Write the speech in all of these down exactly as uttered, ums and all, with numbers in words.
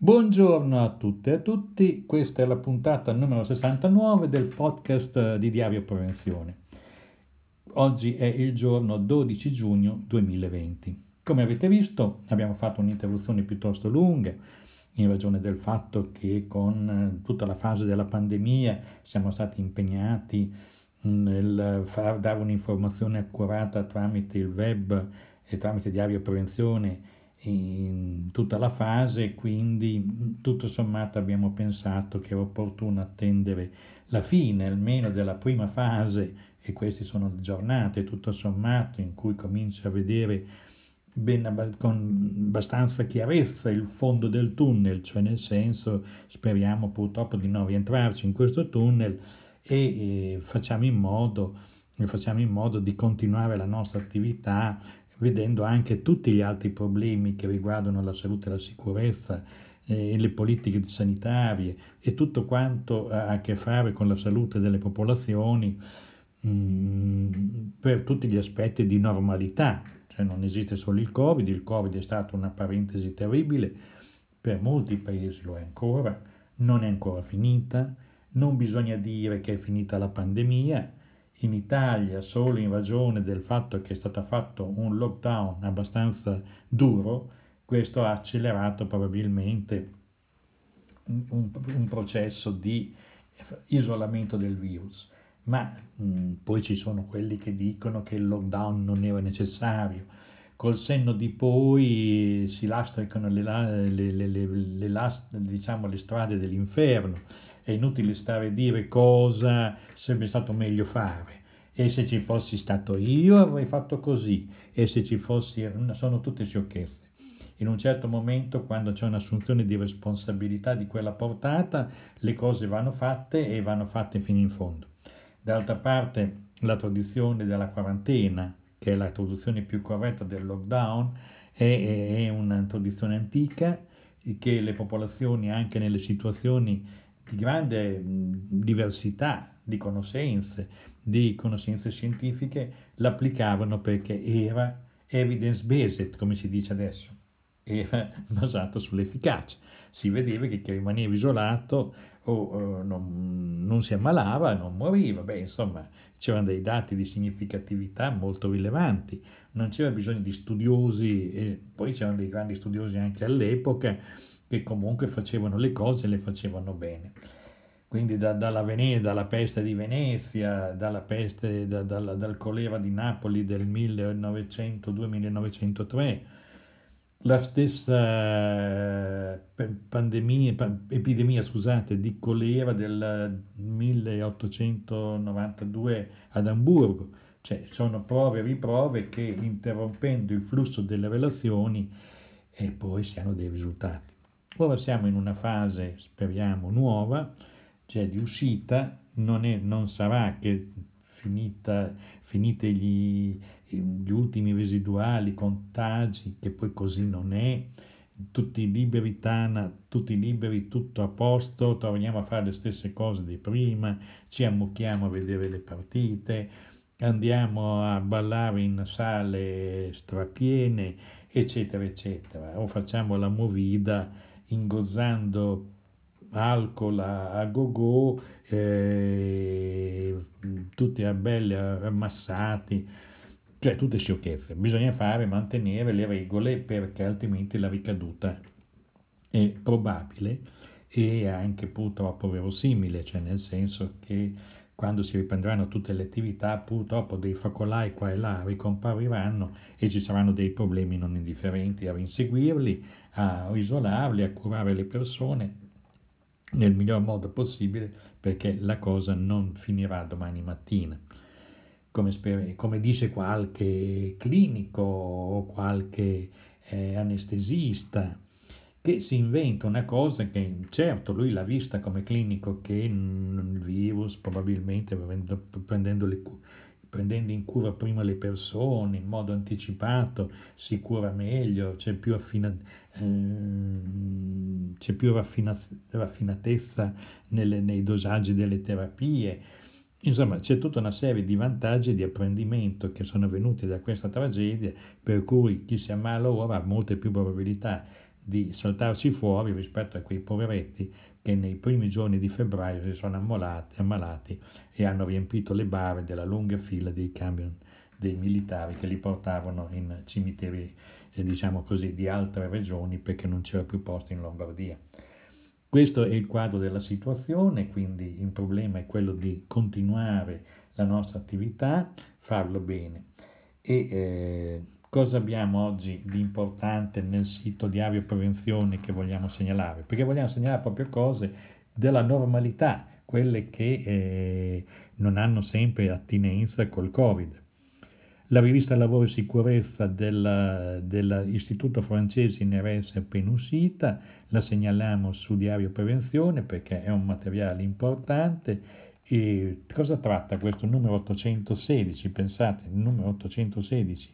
Buongiorno a tutte e a tutti, questa è la puntata numero sessantanove del podcast di Diario Prevenzione. Oggi è il giorno dodici giugno duemilaventi. Come avete visto abbiamo fatto un'interruzione piuttosto lunga in ragione del fatto che con tutta la fase della pandemia siamo stati impegnati nel far dare un'informazione accurata tramite il web e tramite Diario Prevenzione in tutta la fase, quindi tutto sommato abbiamo pensato che era opportuno attendere la fine almeno della prima fase, e queste sono giornate tutto sommato in cui comincia a vedere ben, con abbastanza chiarezza il fondo del tunnel, cioè nel senso speriamo purtroppo di non rientrarci in questo tunnel e eh, facciamo in modo facciamo in modo di continuare la nostra attività vedendo anche tutti gli altri problemi che riguardano la salute e la sicurezza, eh, le politiche sanitarie e tutto quanto ha a che fare con la salute delle popolazioni mh, per tutti gli aspetti di normalità. Cioè non esiste solo il Covid, il Covid è stata una parentesi terribile, per molti paesi lo è ancora, non è ancora finita, non bisogna dire che è finita la pandemia. In Italia solo in ragione del fatto che è stato fatto un lockdown abbastanza duro, questo ha accelerato probabilmente un, un processo di isolamento del virus, ma mh, poi ci sono quelli che dicono che il lockdown non era necessario. Col senno di poi si lastricano le, le, le, le, le, last, diciamo, le strade dell'inferno. È inutile stare a dire cosa sarebbe stato meglio fare, e se ci fossi stato io avrei fatto così, e se ci fossi... sono tutte sciocchezze. In un certo momento, quando c'è un'assunzione di responsabilità di quella portata, le cose vanno fatte e vanno fatte fino in fondo. D'altra parte la traduzione della quarantena, che è la traduzione più corretta del lockdown, è, è una traduzione antica che le popolazioni anche nelle situazioni di grande diversità di conoscenze, di conoscenze scientifiche, l'applicavano perché era evidence-based, come si dice adesso, era basato sull'efficacia. Si vedeva che chi rimaneva isolato o oh, non, non si ammalava, non moriva. Beh, insomma, c'erano dei dati di significatività molto rilevanti, non c'era bisogno di studiosi, e poi c'erano dei grandi studiosi anche all'epoca, che comunque facevano le cose e le facevano bene. Quindi da, dalla, Vene, dalla peste di Venezia, dalla peste, da, dalla, dal colera di Napoli del millenovecento due-millenovecentotre, la stessa pandemia, epidemia scusate, di colera del milleottocentonovantadue ad Amburgo. Cioè sono prove e riprove che interrompendo il flusso delle relazioni e poi si hanno dei risultati. Ora siamo in una fase, speriamo, nuova, cioè di uscita. Non, è, non sarà che finita, finite gli, gli ultimi residuali contagi, che poi così non è, tutti liberi tana, tutti liberi, tutto a posto, torniamo a fare le stesse cose di prima, ci ammucchiamo a vedere le partite, andiamo a ballare in sale strapiene, eccetera, eccetera, o facciamo la movida ingozzando alcol a go-go, eh, tutti a belli ammassati, cioè tutte sciocchezze. Bisogna fare, mantenere le regole, perché altrimenti la ricaduta è probabile e anche purtroppo verosimile, cioè nel senso che quando si riprenderanno tutte le attività purtroppo dei focolai qua e là ricompariranno e ci saranno dei problemi non indifferenti a inseguirli, a isolarli, a curare le persone nel miglior modo possibile, perché la cosa non finirà domani mattina. Come, sper- come dice qualche clinico o qualche eh, anestesista, che si inventa una cosa che certo lui l'ha vista come clinico, che il virus probabilmente prendendo, le, prendendo in cura prima le persone in modo anticipato si cura meglio, c'è più, affina, ehm, c'è più raffina, raffinatezza nelle, nei dosaggi delle terapie. Insomma, c'è tutta una serie di vantaggi e di apprendimento che sono venuti da questa tragedia, per cui chi si ammala ora ha molte più probabilità di saltarsi fuori rispetto a quei poveretti che nei primi giorni di febbraio si sono ammalati, ammalati e hanno riempito le bare della lunga fila dei camion dei militari che li portavano in cimiteri, diciamo così, di altre regioni perché non c'era più posto in Lombardia. Questo è il quadro della situazione, quindi il problema è quello di continuare la nostra attività, farlo bene. E eh, cosa abbiamo oggi di importante nel sito Diario Prevenzione che vogliamo segnalare? Perché vogliamo segnalare proprio cose della normalità, quelle che eh, non hanno sempre attinenza col Covid. La rivista Lavoro e Sicurezza dell'Istituto francese I N R S è appena uscita, la segnaliamo su Diario Prevenzione perché è un materiale importante. E cosa tratta questo numero ottocentosedici? Pensate, il numero ottocentosedici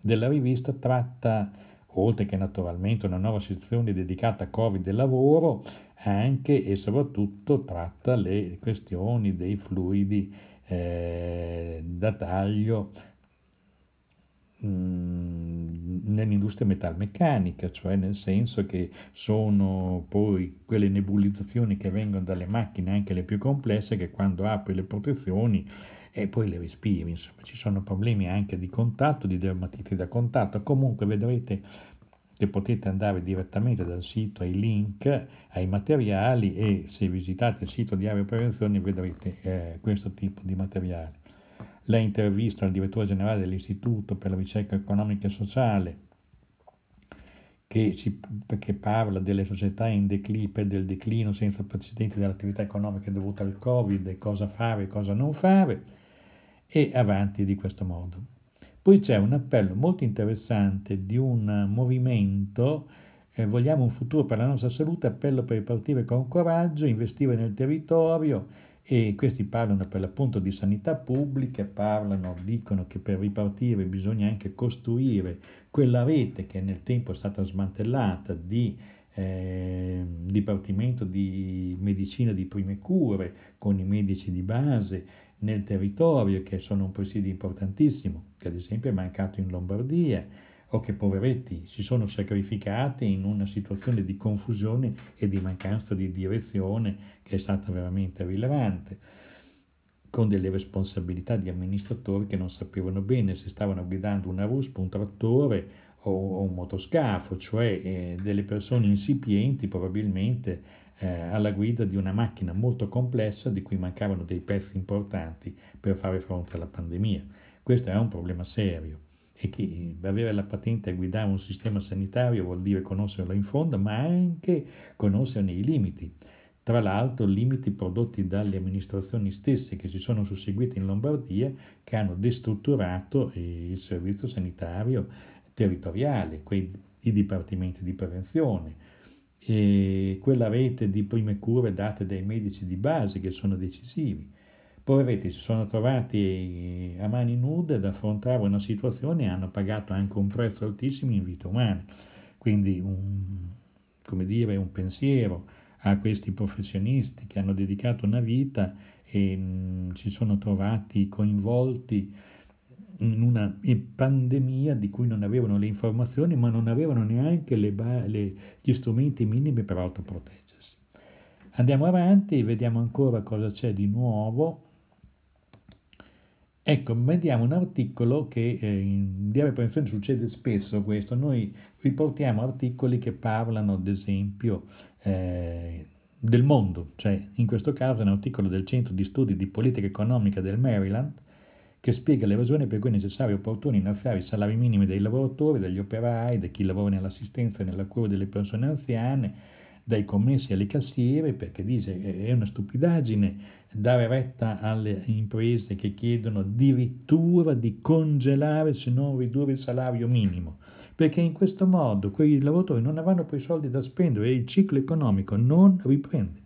della rivista tratta, oltre che naturalmente una nuova sezione dedicata a Covid e lavoro, anche e soprattutto tratta le questioni dei fluidi eh, da taglio nell'industria metalmeccanica, cioè nel senso che sono poi quelle nebulizzazioni che vengono dalle macchine, anche le più complesse, che quando apri le protezioni e poi le respiri, insomma ci sono problemi anche di contatto, di dermatite da contatto. Comunque vedrete che potete andare direttamente dal sito ai link, ai materiali, e se visitate il sito Diario Prevenzione vedrete eh, questo tipo di materiale. La intervista al direttore generale dell'Istituto per la ricerca economica e sociale che, ci, che parla delle società in declino, per del declino senza precedenti dell'attività economica dovuta al Covid e cosa fare e cosa non fare, e avanti di questo modo. Poi c'è un appello molto interessante di un movimento eh, vogliamo un futuro per la nostra salute, appello per ripartire con coraggio, investire nel territorio. E questi parlano per l'appunto di sanità pubblica, parlano, dicono che per ripartire bisogna anche costruire quella rete che nel tempo è stata smantellata di eh, dipartimento di medicina di prime cure con i medici di base nel territorio, che sono un presidio importantissimo, che ad esempio è mancato in Lombardia, o che poveretti si sono sacrificati in una situazione di confusione e di mancanza di direzione che è stata veramente rilevante, con delle responsabilità di amministratori che non sapevano bene se stavano guidando una ruspa, un trattore o, o un motoscafo, cioè eh, delle persone insipienti probabilmente eh, alla guida di una macchina molto complessa di cui mancavano dei pezzi importanti per fare fronte alla pandemia. Questo è un problema serio. E che avere la patente a guidare un sistema sanitario vuol dire conoscerlo in fondo, ma anche conoscerne i limiti. Tra l'altro limiti prodotti dalle amministrazioni stesse che si sono susseguite in Lombardia, che hanno destrutturato il servizio sanitario territoriale, quei, i dipartimenti di prevenzione, e quella rete di prime cure date dai medici di base che sono decisivi. Poveretti si sono trovati a mani nude ad affrontare una situazione e hanno pagato anche un prezzo altissimo in vite umane. Quindi un, come dire, un pensiero a questi professionisti che hanno dedicato una vita e mh, si sono trovati coinvolti in una pandemia di cui non avevano le informazioni, ma non avevano neanche le ba- le, gli strumenti minimi per autoproteggersi. Andiamo avanti, vediamo ancora cosa c'è di nuovo. Ecco, vediamo un articolo che eh, in Diario Prevenzione succede spesso questo. Noi riportiamo articoli che parlano, ad esempio, eh, del mondo. Cioè, in questo caso è un articolo del Centro di Studi di Politica Economica del Maryland che spiega le ragioni per cui è necessario e opportuno innalzare i salari minimi dei lavoratori, degli operai, di chi lavora nell'assistenza e nella cura delle persone anziane, dai commessi alle cassiere, perché dice che è una stupidaggine dare retta alle imprese che chiedono addirittura di congelare, se non ridurre, il salario minimo, perché in questo modo quei lavoratori non avranno poi soldi da spendere e il ciclo economico non riprende.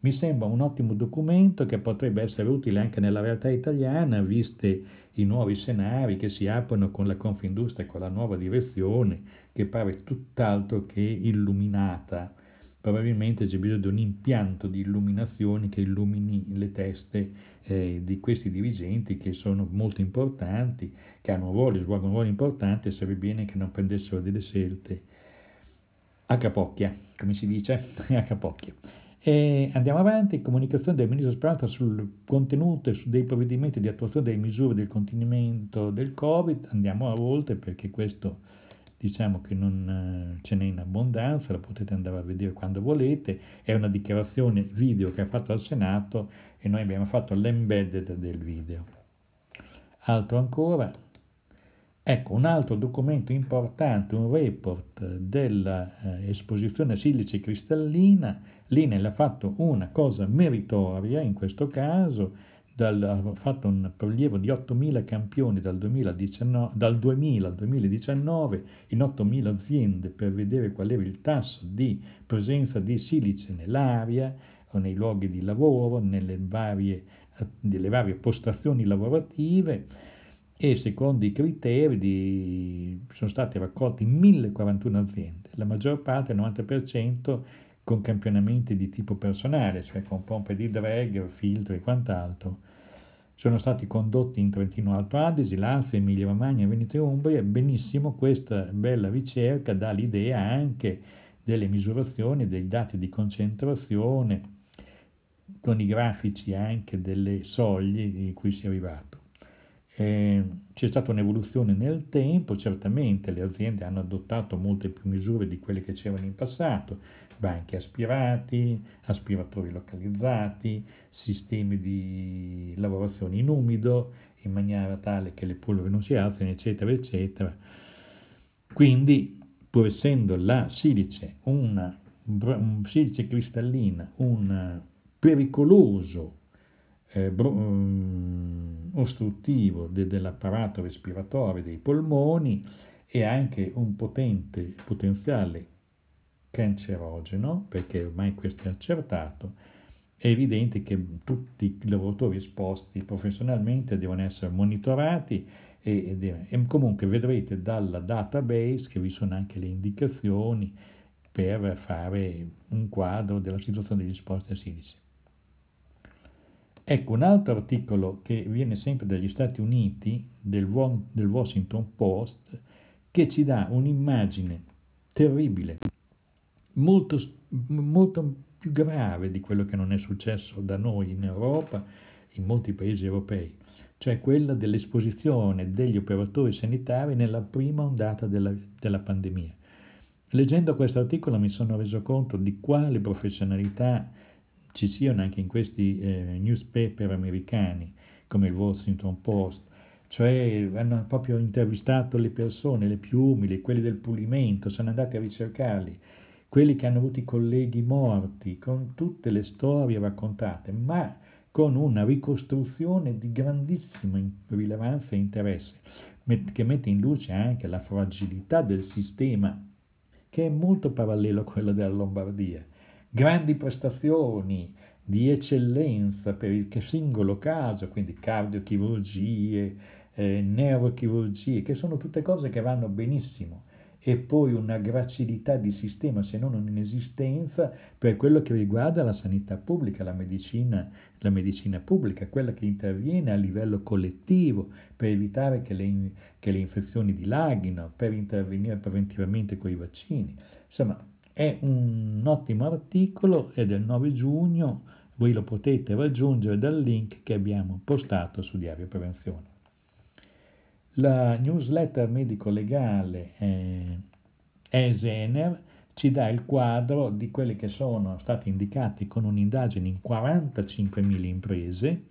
Mi sembra un ottimo documento che potrebbe essere utile anche nella realtà italiana, viste i nuovi scenari che si aprono con la Confindustria e con la nuova direzione, che pare tutt'altro che illuminata. Probabilmente c'è bisogno di un impianto di illuminazione che illumini le teste eh, di questi dirigenti, che sono molto importanti, che hanno un ruolo, svolgono un ruolo importante, e sarebbe bene che non prendessero delle scelte a capocchia, come si dice, a capocchia. E andiamo avanti, comunicazione del Ministro Speranza sul contenuto e su dei provvedimenti di attuazione delle misure del contenimento del Covid. Andiamo a volte perché questo diciamo che non ce n'è in abbondanza, la potete andare a vedere quando volete, è una dichiarazione video che ha fatto al Senato e noi abbiamo fatto l'embedded del video. Altro ancora, ecco un altro documento importante, un report dell'esposizione silice cristallina. L'I N A L ha fatto una cosa meritoria in questo caso, dal, ha fatto un prelievo di ottomila campioni dal duemiladiciannove, dal duemila al duemiladiciannove in ottomila aziende per vedere qual era il tasso di presenza di silice nell'aria o nei luoghi di lavoro, nelle varie, nelle varie postazioni lavorative. E secondo i criteri di, sono state raccolte mille e quarantuno aziende, la maggior parte, il novanta per cento, con campionamenti di tipo personale, cioè con pompe di drag, filtri e quant'altro. Sono stati condotti in Trentino Alto Adige, Lazio, Emilia Romagna, Veneto e Umbria. Benissimo, questa bella ricerca dà l'idea anche delle misurazioni, dei dati di concentrazione, con i grafici anche delle soglie di cui si è arrivato. Eh, c'è stata un'evoluzione nel tempo, certamente le aziende hanno adottato molte più misure di quelle che c'erano in passato, banchi aspirati, aspiratori localizzati, sistemi di lavorazione in umido, in maniera tale che le polveri non si alzino, eccetera, eccetera. Quindi, pur essendo la silice, una un silice cristallina, un pericoloso Eh, bro, um, ostruttivo de, dell'apparato respiratorio dei polmoni e anche un potente potenziale cancerogeno, perché ormai questo è accertato, è evidente che tutti i lavoratori esposti professionalmente devono essere monitorati e, e, e comunque vedrete dalla database che vi sono anche le indicazioni per fare un quadro della situazione degli esposti a silice. Ecco, un altro articolo che viene sempre dagli Stati Uniti, del Washington Post, che ci dà un'immagine terribile, molto, molto più grave di quello che non è successo da noi in Europa, in molti paesi europei, cioè quella dell'esposizione degli operatori sanitari nella prima ondata della, della pandemia. Leggendo questo articolo mi sono reso conto di quale professionalità ci siano anche in questi eh, newspaper americani, come il Washington Post, cioè hanno proprio intervistato le persone, le più umili, quelli del pulimento, sono andati a ricercarli, quelli che hanno avuto i colleghi morti, con tutte le storie raccontate, ma con una ricostruzione di grandissima rilevanza e interesse, che mette in luce anche la fragilità del sistema, che è molto parallelo a quello della Lombardia. Grandi prestazioni di eccellenza per il singolo caso, quindi cardiochirurgie, eh, neurochirurgie, che sono tutte cose che vanno benissimo, e poi una gracilità di sistema, se non un'inesistenza, per quello che riguarda la sanità pubblica, la medicina, la medicina pubblica, quella che interviene a livello collettivo per evitare che le, che le infezioni dilaghino, per intervenire preventivamente con i vaccini. Insomma, è un ottimo articolo, è del nove giugno, voi lo potete raggiungere dal link che abbiamo postato su Diario Prevenzione. La newsletter medico-legale eh, Esener ci dà il quadro di quelli che sono stati indicati con un'indagine in quarantacinquemila imprese,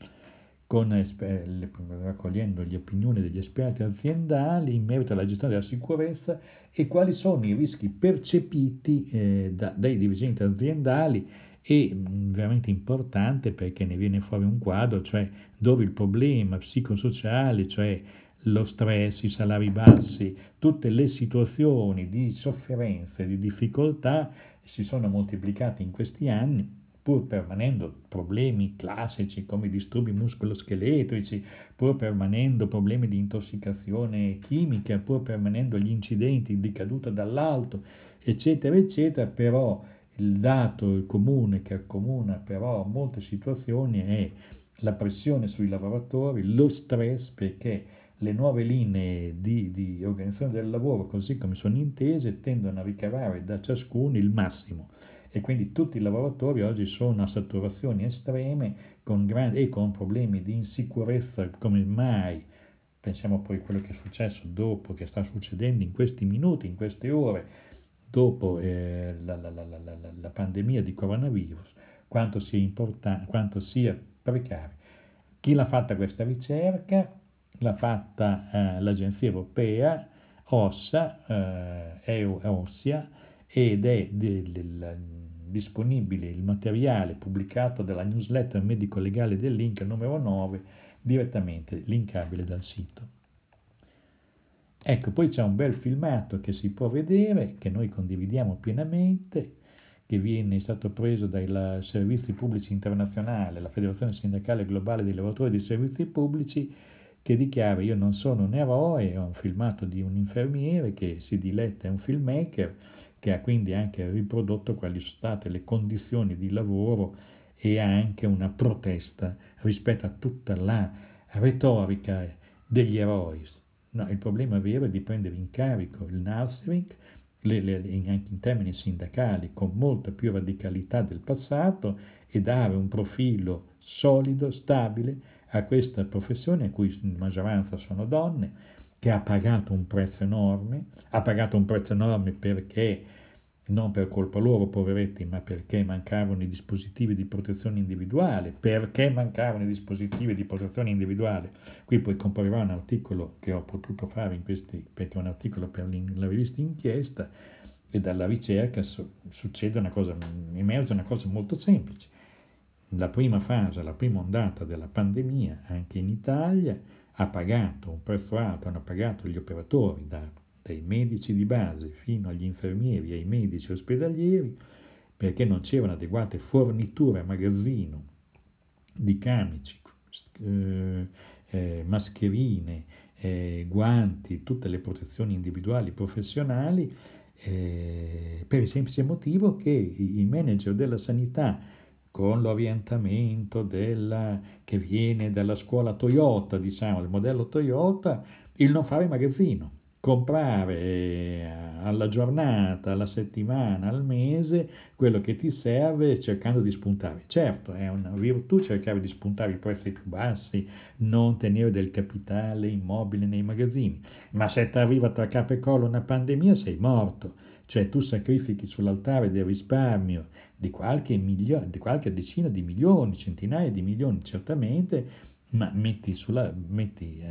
con, eh, raccogliendo le opinioni degli esperti aziendali in merito alla gestione della sicurezza e quali sono i rischi percepiti eh, da, dai dirigenti aziendali. È veramente importante perché ne viene fuori un quadro, cioè dove il problema psicosociale, cioè lo stress, i salari bassi, tutte le situazioni di sofferenza e di difficoltà si sono moltiplicate in questi anni, pur permanendo problemi classici come disturbi muscoloscheletrici, pur permanendo problemi di intossicazione chimica, pur permanendo gli incidenti di caduta dall'alto, eccetera, eccetera, però il dato comune che accomuna però molte situazioni è la pressione sui lavoratori, lo stress, perché le nuove linee di, di organizzazione del lavoro, così come sono intese, tendono a ricavare da ciascuno il massimo, e quindi tutti i lavoratori oggi sono a saturazioni estreme con grandi, e con problemi di insicurezza come mai. Pensiamo poi a quello che è successo dopo, che sta succedendo in questi minuti, in queste ore, dopo eh, la, la, la, la, la, la pandemia di coronavirus, quanto sia importante, quanto sia precario. Chi l'ha fatta questa ricerca? L'ha fatta eh, l'Agenzia Europea, OSHA, eh, E U-OSHA, ed è del, del, disponibile il materiale pubblicato dalla newsletter medico-legale dell'INCA numero nove, direttamente linkabile dal sito. Ecco, poi c'è un bel filmato che si può vedere, che noi condividiamo pienamente, che viene è stato preso dai Servizi Pubblici Internazionali, la Federazione Sindacale Globale dei Lavoratori dei Servizi Pubblici, che dichiara: io non sono un eroe, è un filmato di un infermiere che si diletta, è un filmmaker, che ha quindi anche riprodotto quali sono state le condizioni di lavoro e anche una protesta rispetto a tutta la retorica degli eroi. No, il problema vero è di prendere in carico il nurturing, le, le, anche in termini sindacali, con molta più radicalità del passato, e dare un profilo solido, stabile a questa professione, in cui in maggioranza sono donne, che ha pagato un prezzo enorme, ha pagato un prezzo enorme perché, non per colpa loro, poveretti, ma perché mancavano i dispositivi di protezione individuale, perché mancavano i dispositivi di protezione individuale. Qui poi comparirà un articolo che ho potuto fare in questi, perché è un articolo per la rivista Inchiesta, e dalla ricerca succede una cosa, emerge una cosa molto semplice. La prima fase, la prima ondata della pandemia, anche in Italia, ha pagato un prezzo alto, hanno pagato gli operatori, da, dai medici di base fino agli infermieri e ai medici ospedalieri, perché non c'erano adeguate forniture a magazzino di camici, eh, eh, mascherine, eh, guanti, tutte le protezioni individuali professionali, eh, per il semplice motivo che i manager della sanità, con l'orientamento della, che viene dalla scuola Toyota, diciamo, il modello Toyota, il non fare magazzino, comprare alla giornata, alla settimana, al mese, quello che ti serve, cercando di spuntare. Certo, è una virtù cercare di spuntare i prezzi più bassi, non tenere del capitale immobile nei magazzini, ma se ti arriva tra capo e collo una pandemia sei morto. Cioè tu sacrifichi sull'altare del risparmio di qualche, milio- di qualche decina di milioni, centinaia di milioni certamente, ma metti, sulla, metti eh,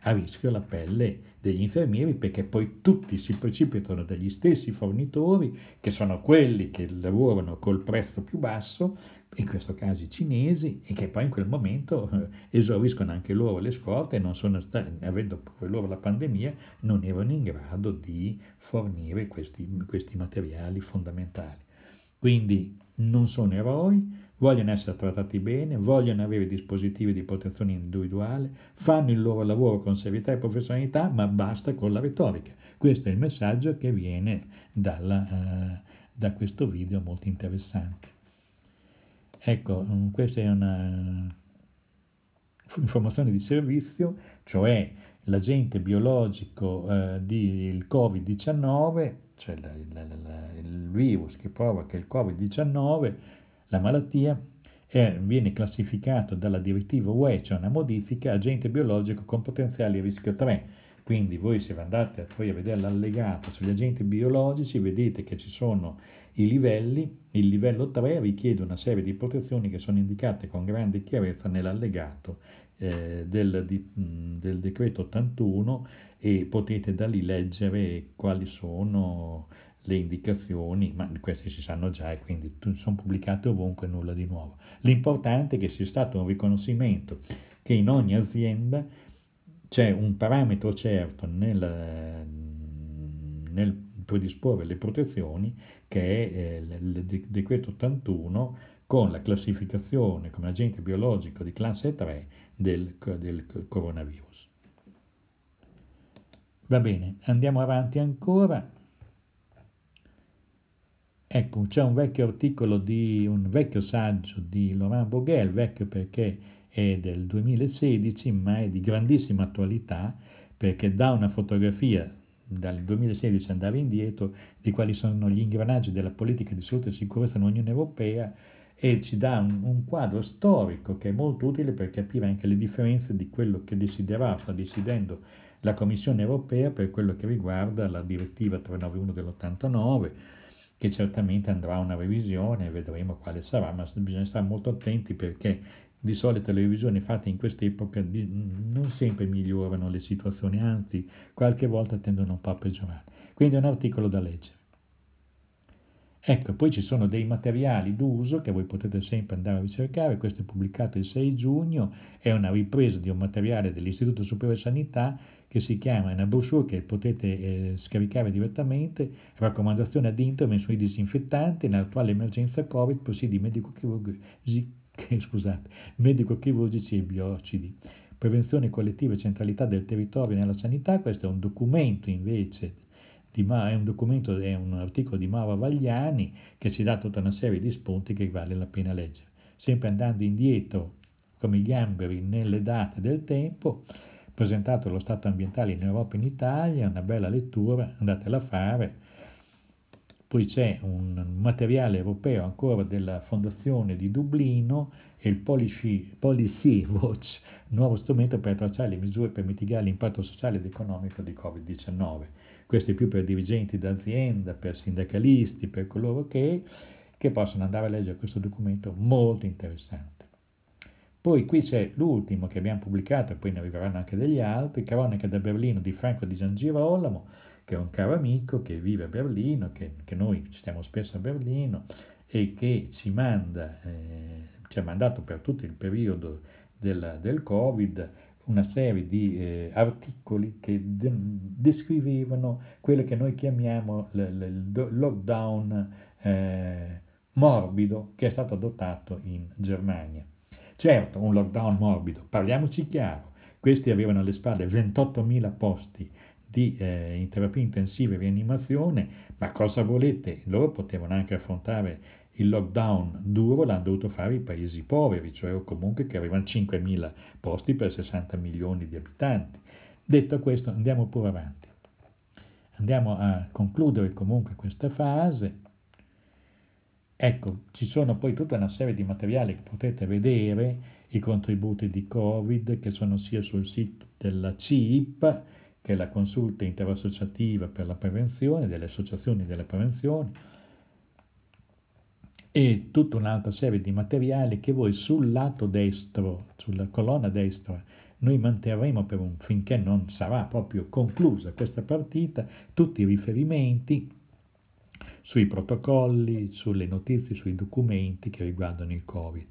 a rischio la pelle degli infermieri, perché poi tutti si precipitano dagli stessi fornitori, che sono quelli che lavorano col prezzo più basso, in questo caso i cinesi, e che poi in quel momento eh, esauriscono anche loro le scorte, e non sono stati, avendo poi loro la pandemia, non erano in grado di fornire questi, questi materiali fondamentali. Quindi non sono eroi, vogliono essere trattati bene, vogliono avere dispositivi di protezione individuale, fanno il loro lavoro con serietà e professionalità, ma basta con la retorica. Questo è il messaggio che viene dalla, uh, da questo video molto interessante. Ecco, questa è una informazione di servizio, cioè l'agente biologico eh, del covid diciannove, cioè la, la, la, il virus che provoca il covid diciannove, la malattia, è, viene classificato dalla direttiva U E, cioè una modifica, agente biologico con potenziale rischio tre. Quindi voi, se andate poi a vedere l'allegato sugli agenti biologici, vedete che ci sono i livelli. Il livello tre richiede una serie di protezioni che sono indicate con grande chiarezza nell'allegato eh, del, di, del decreto ottantuno, e potete da lì leggere quali sono le indicazioni, ma queste si sanno già e quindi sono pubblicate ovunque, nulla di nuovo. L'importante è che sia stato un riconoscimento che in ogni azienda c'è un parametro certo nel, nel predisporre le protezioni, che è il decreto ottantuno, con la classificazione come agente biologico di classe tre del, del coronavirus. Va bene, andiamo avanti ancora. Ecco, c'è un vecchio articolo, di un vecchio saggio di Laurent Bouguet, vecchio perché è del duemilasedici, ma è di grandissima attualità perché dà una fotografia dal duemilasedici andare indietro di quali sono gli ingranaggi della politica di salute e sicurezza nell'Unione Europea e ci dà un, un quadro storico che è molto utile per capire anche le differenze di quello che desiderava, sta decidendo la Commissione Europea per quello che riguarda la direttiva trecentonovantuno dell'ottantanove, che certamente andrà a una revisione, vedremo quale sarà, ma bisogna stare molto attenti perché di solito le revisioni fatte in quest'epoca non sempre migliorano le situazioni, anzi qualche volta tendono un po' a peggiorare. Quindi è un articolo da leggere. Ecco, poi ci sono dei materiali d'uso che voi potete sempre andare a ricercare, questo è pubblicato il sei giugno, è una ripresa di un materiale dell'Istituto Superiore di Sanità che si chiama, una brochure che potete eh, scaricare direttamente, raccomandazione ad interim sui disinfettanti nell'attuale emergenza Covid, presidi medico-chirurgici, scusate, medico-chirurgici e biocidi, prevenzione collettiva e centralità del territorio nella sanità. Questo è un documento invece Di Ma, è un documento, è un articolo di Mauro Vagliani che ci dà tutta una serie di spunti che vale la pena leggere. Sempre andando indietro come gli gamberi nelle date del tempo, presentato lo stato ambientale in Europa e in Italia, una bella lettura, andatela a fare. Poi c'è un materiale europeo ancora della Fondazione di Dublino e il Policy, Policy Watch, nuovo strumento per tracciare le misure per mitigare l'impatto sociale ed economico di covid diciannove. Questo è più per dirigenti d'azienda, per sindacalisti, per coloro che, che possono andare a leggere questo documento molto interessante. Poi qui c'è l'ultimo che abbiamo pubblicato, e poi ne arriveranno anche degli altri, Cronache da Berlino di Franco Di Giangirolamo, che è un caro amico che vive a Berlino, che, che noi stiamo spesso a Berlino, e che ci manda, eh, ci ha mandato per tutto il periodo del, del Covid, una serie di eh, articoli che de- descrivevano quello che noi chiamiamo il lockdown eh, morbido che è stato adottato in Germania. Certo, un lockdown morbido, parliamoci chiaro, questi avevano alle spalle ventottomila posti di, eh, in terapia intensiva e rianimazione, ma cosa volete? Loro potevano anche affrontare il lockdown duro, l'hanno dovuto fare i paesi poveri, cioè comunque che avevano cinquemila posti per sessanta milioni di abitanti. Detto questo, andiamo pure avanti. Andiamo a concludere comunque questa fase. Ecco, ci sono poi tutta una serie di materiali che potete vedere, i contributi di Covid, che sono sia sul sito della C I P, che è la consulta interassociativa per la prevenzione, delle associazioni della prevenzione, e tutta un'altra serie di materiali che voi sul lato destro, sulla colonna destra, noi manterremo per un, finché non sarà proprio conclusa questa partita, tutti i riferimenti sui protocolli, sulle notizie, sui documenti che riguardano il Covid.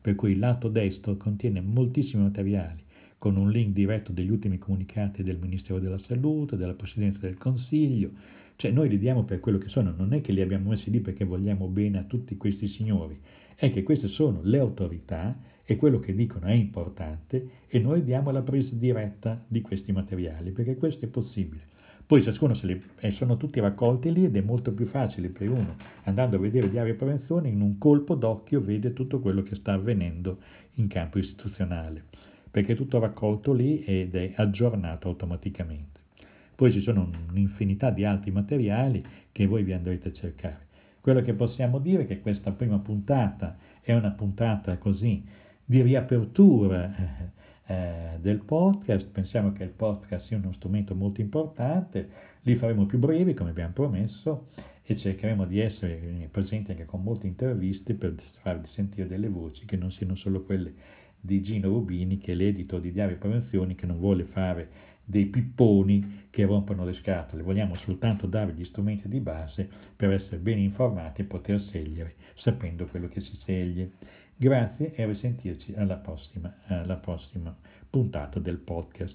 Per cui il lato destro contiene moltissimi materiali, con un link diretto degli ultimi comunicati del Ministero della Salute, della Presidenza del Consiglio. Cioè noi li diamo per quello che sono, non è che li abbiamo messi lì perché vogliamo bene a tutti questi signori, è che queste sono le autorità e quello che dicono è importante e noi diamo la presa diretta di questi materiali, perché questo è possibile. Poi ciascuno se li, eh, sono tutti raccolti lì ed è molto più facile per uno, andando a vedere Diario Prevenzione, in un colpo d'occhio vede tutto quello che sta avvenendo in campo istituzionale, perché è tutto raccolto lì ed è aggiornato automaticamente. Poi ci sono un'infinità di altri materiali che voi vi andrete a cercare. Quello che possiamo dire è che questa prima puntata è una puntata così di riapertura eh, del podcast, pensiamo che il podcast sia uno strumento molto importante, li faremo più brevi come abbiamo promesso e cercheremo di essere presenti anche con molte interviste per farvi sentire delle voci che non siano solo quelle di Gino Rubini, che è l'editor di Diario Prevenzione, che non vuole fare dei pipponi che rompono le scatole, vogliamo soltanto dare gli strumenti di base per essere ben informati e poter scegliere sapendo quello che si sceglie. Grazie e a risentirci alla prossima, alla prossima puntata del podcast.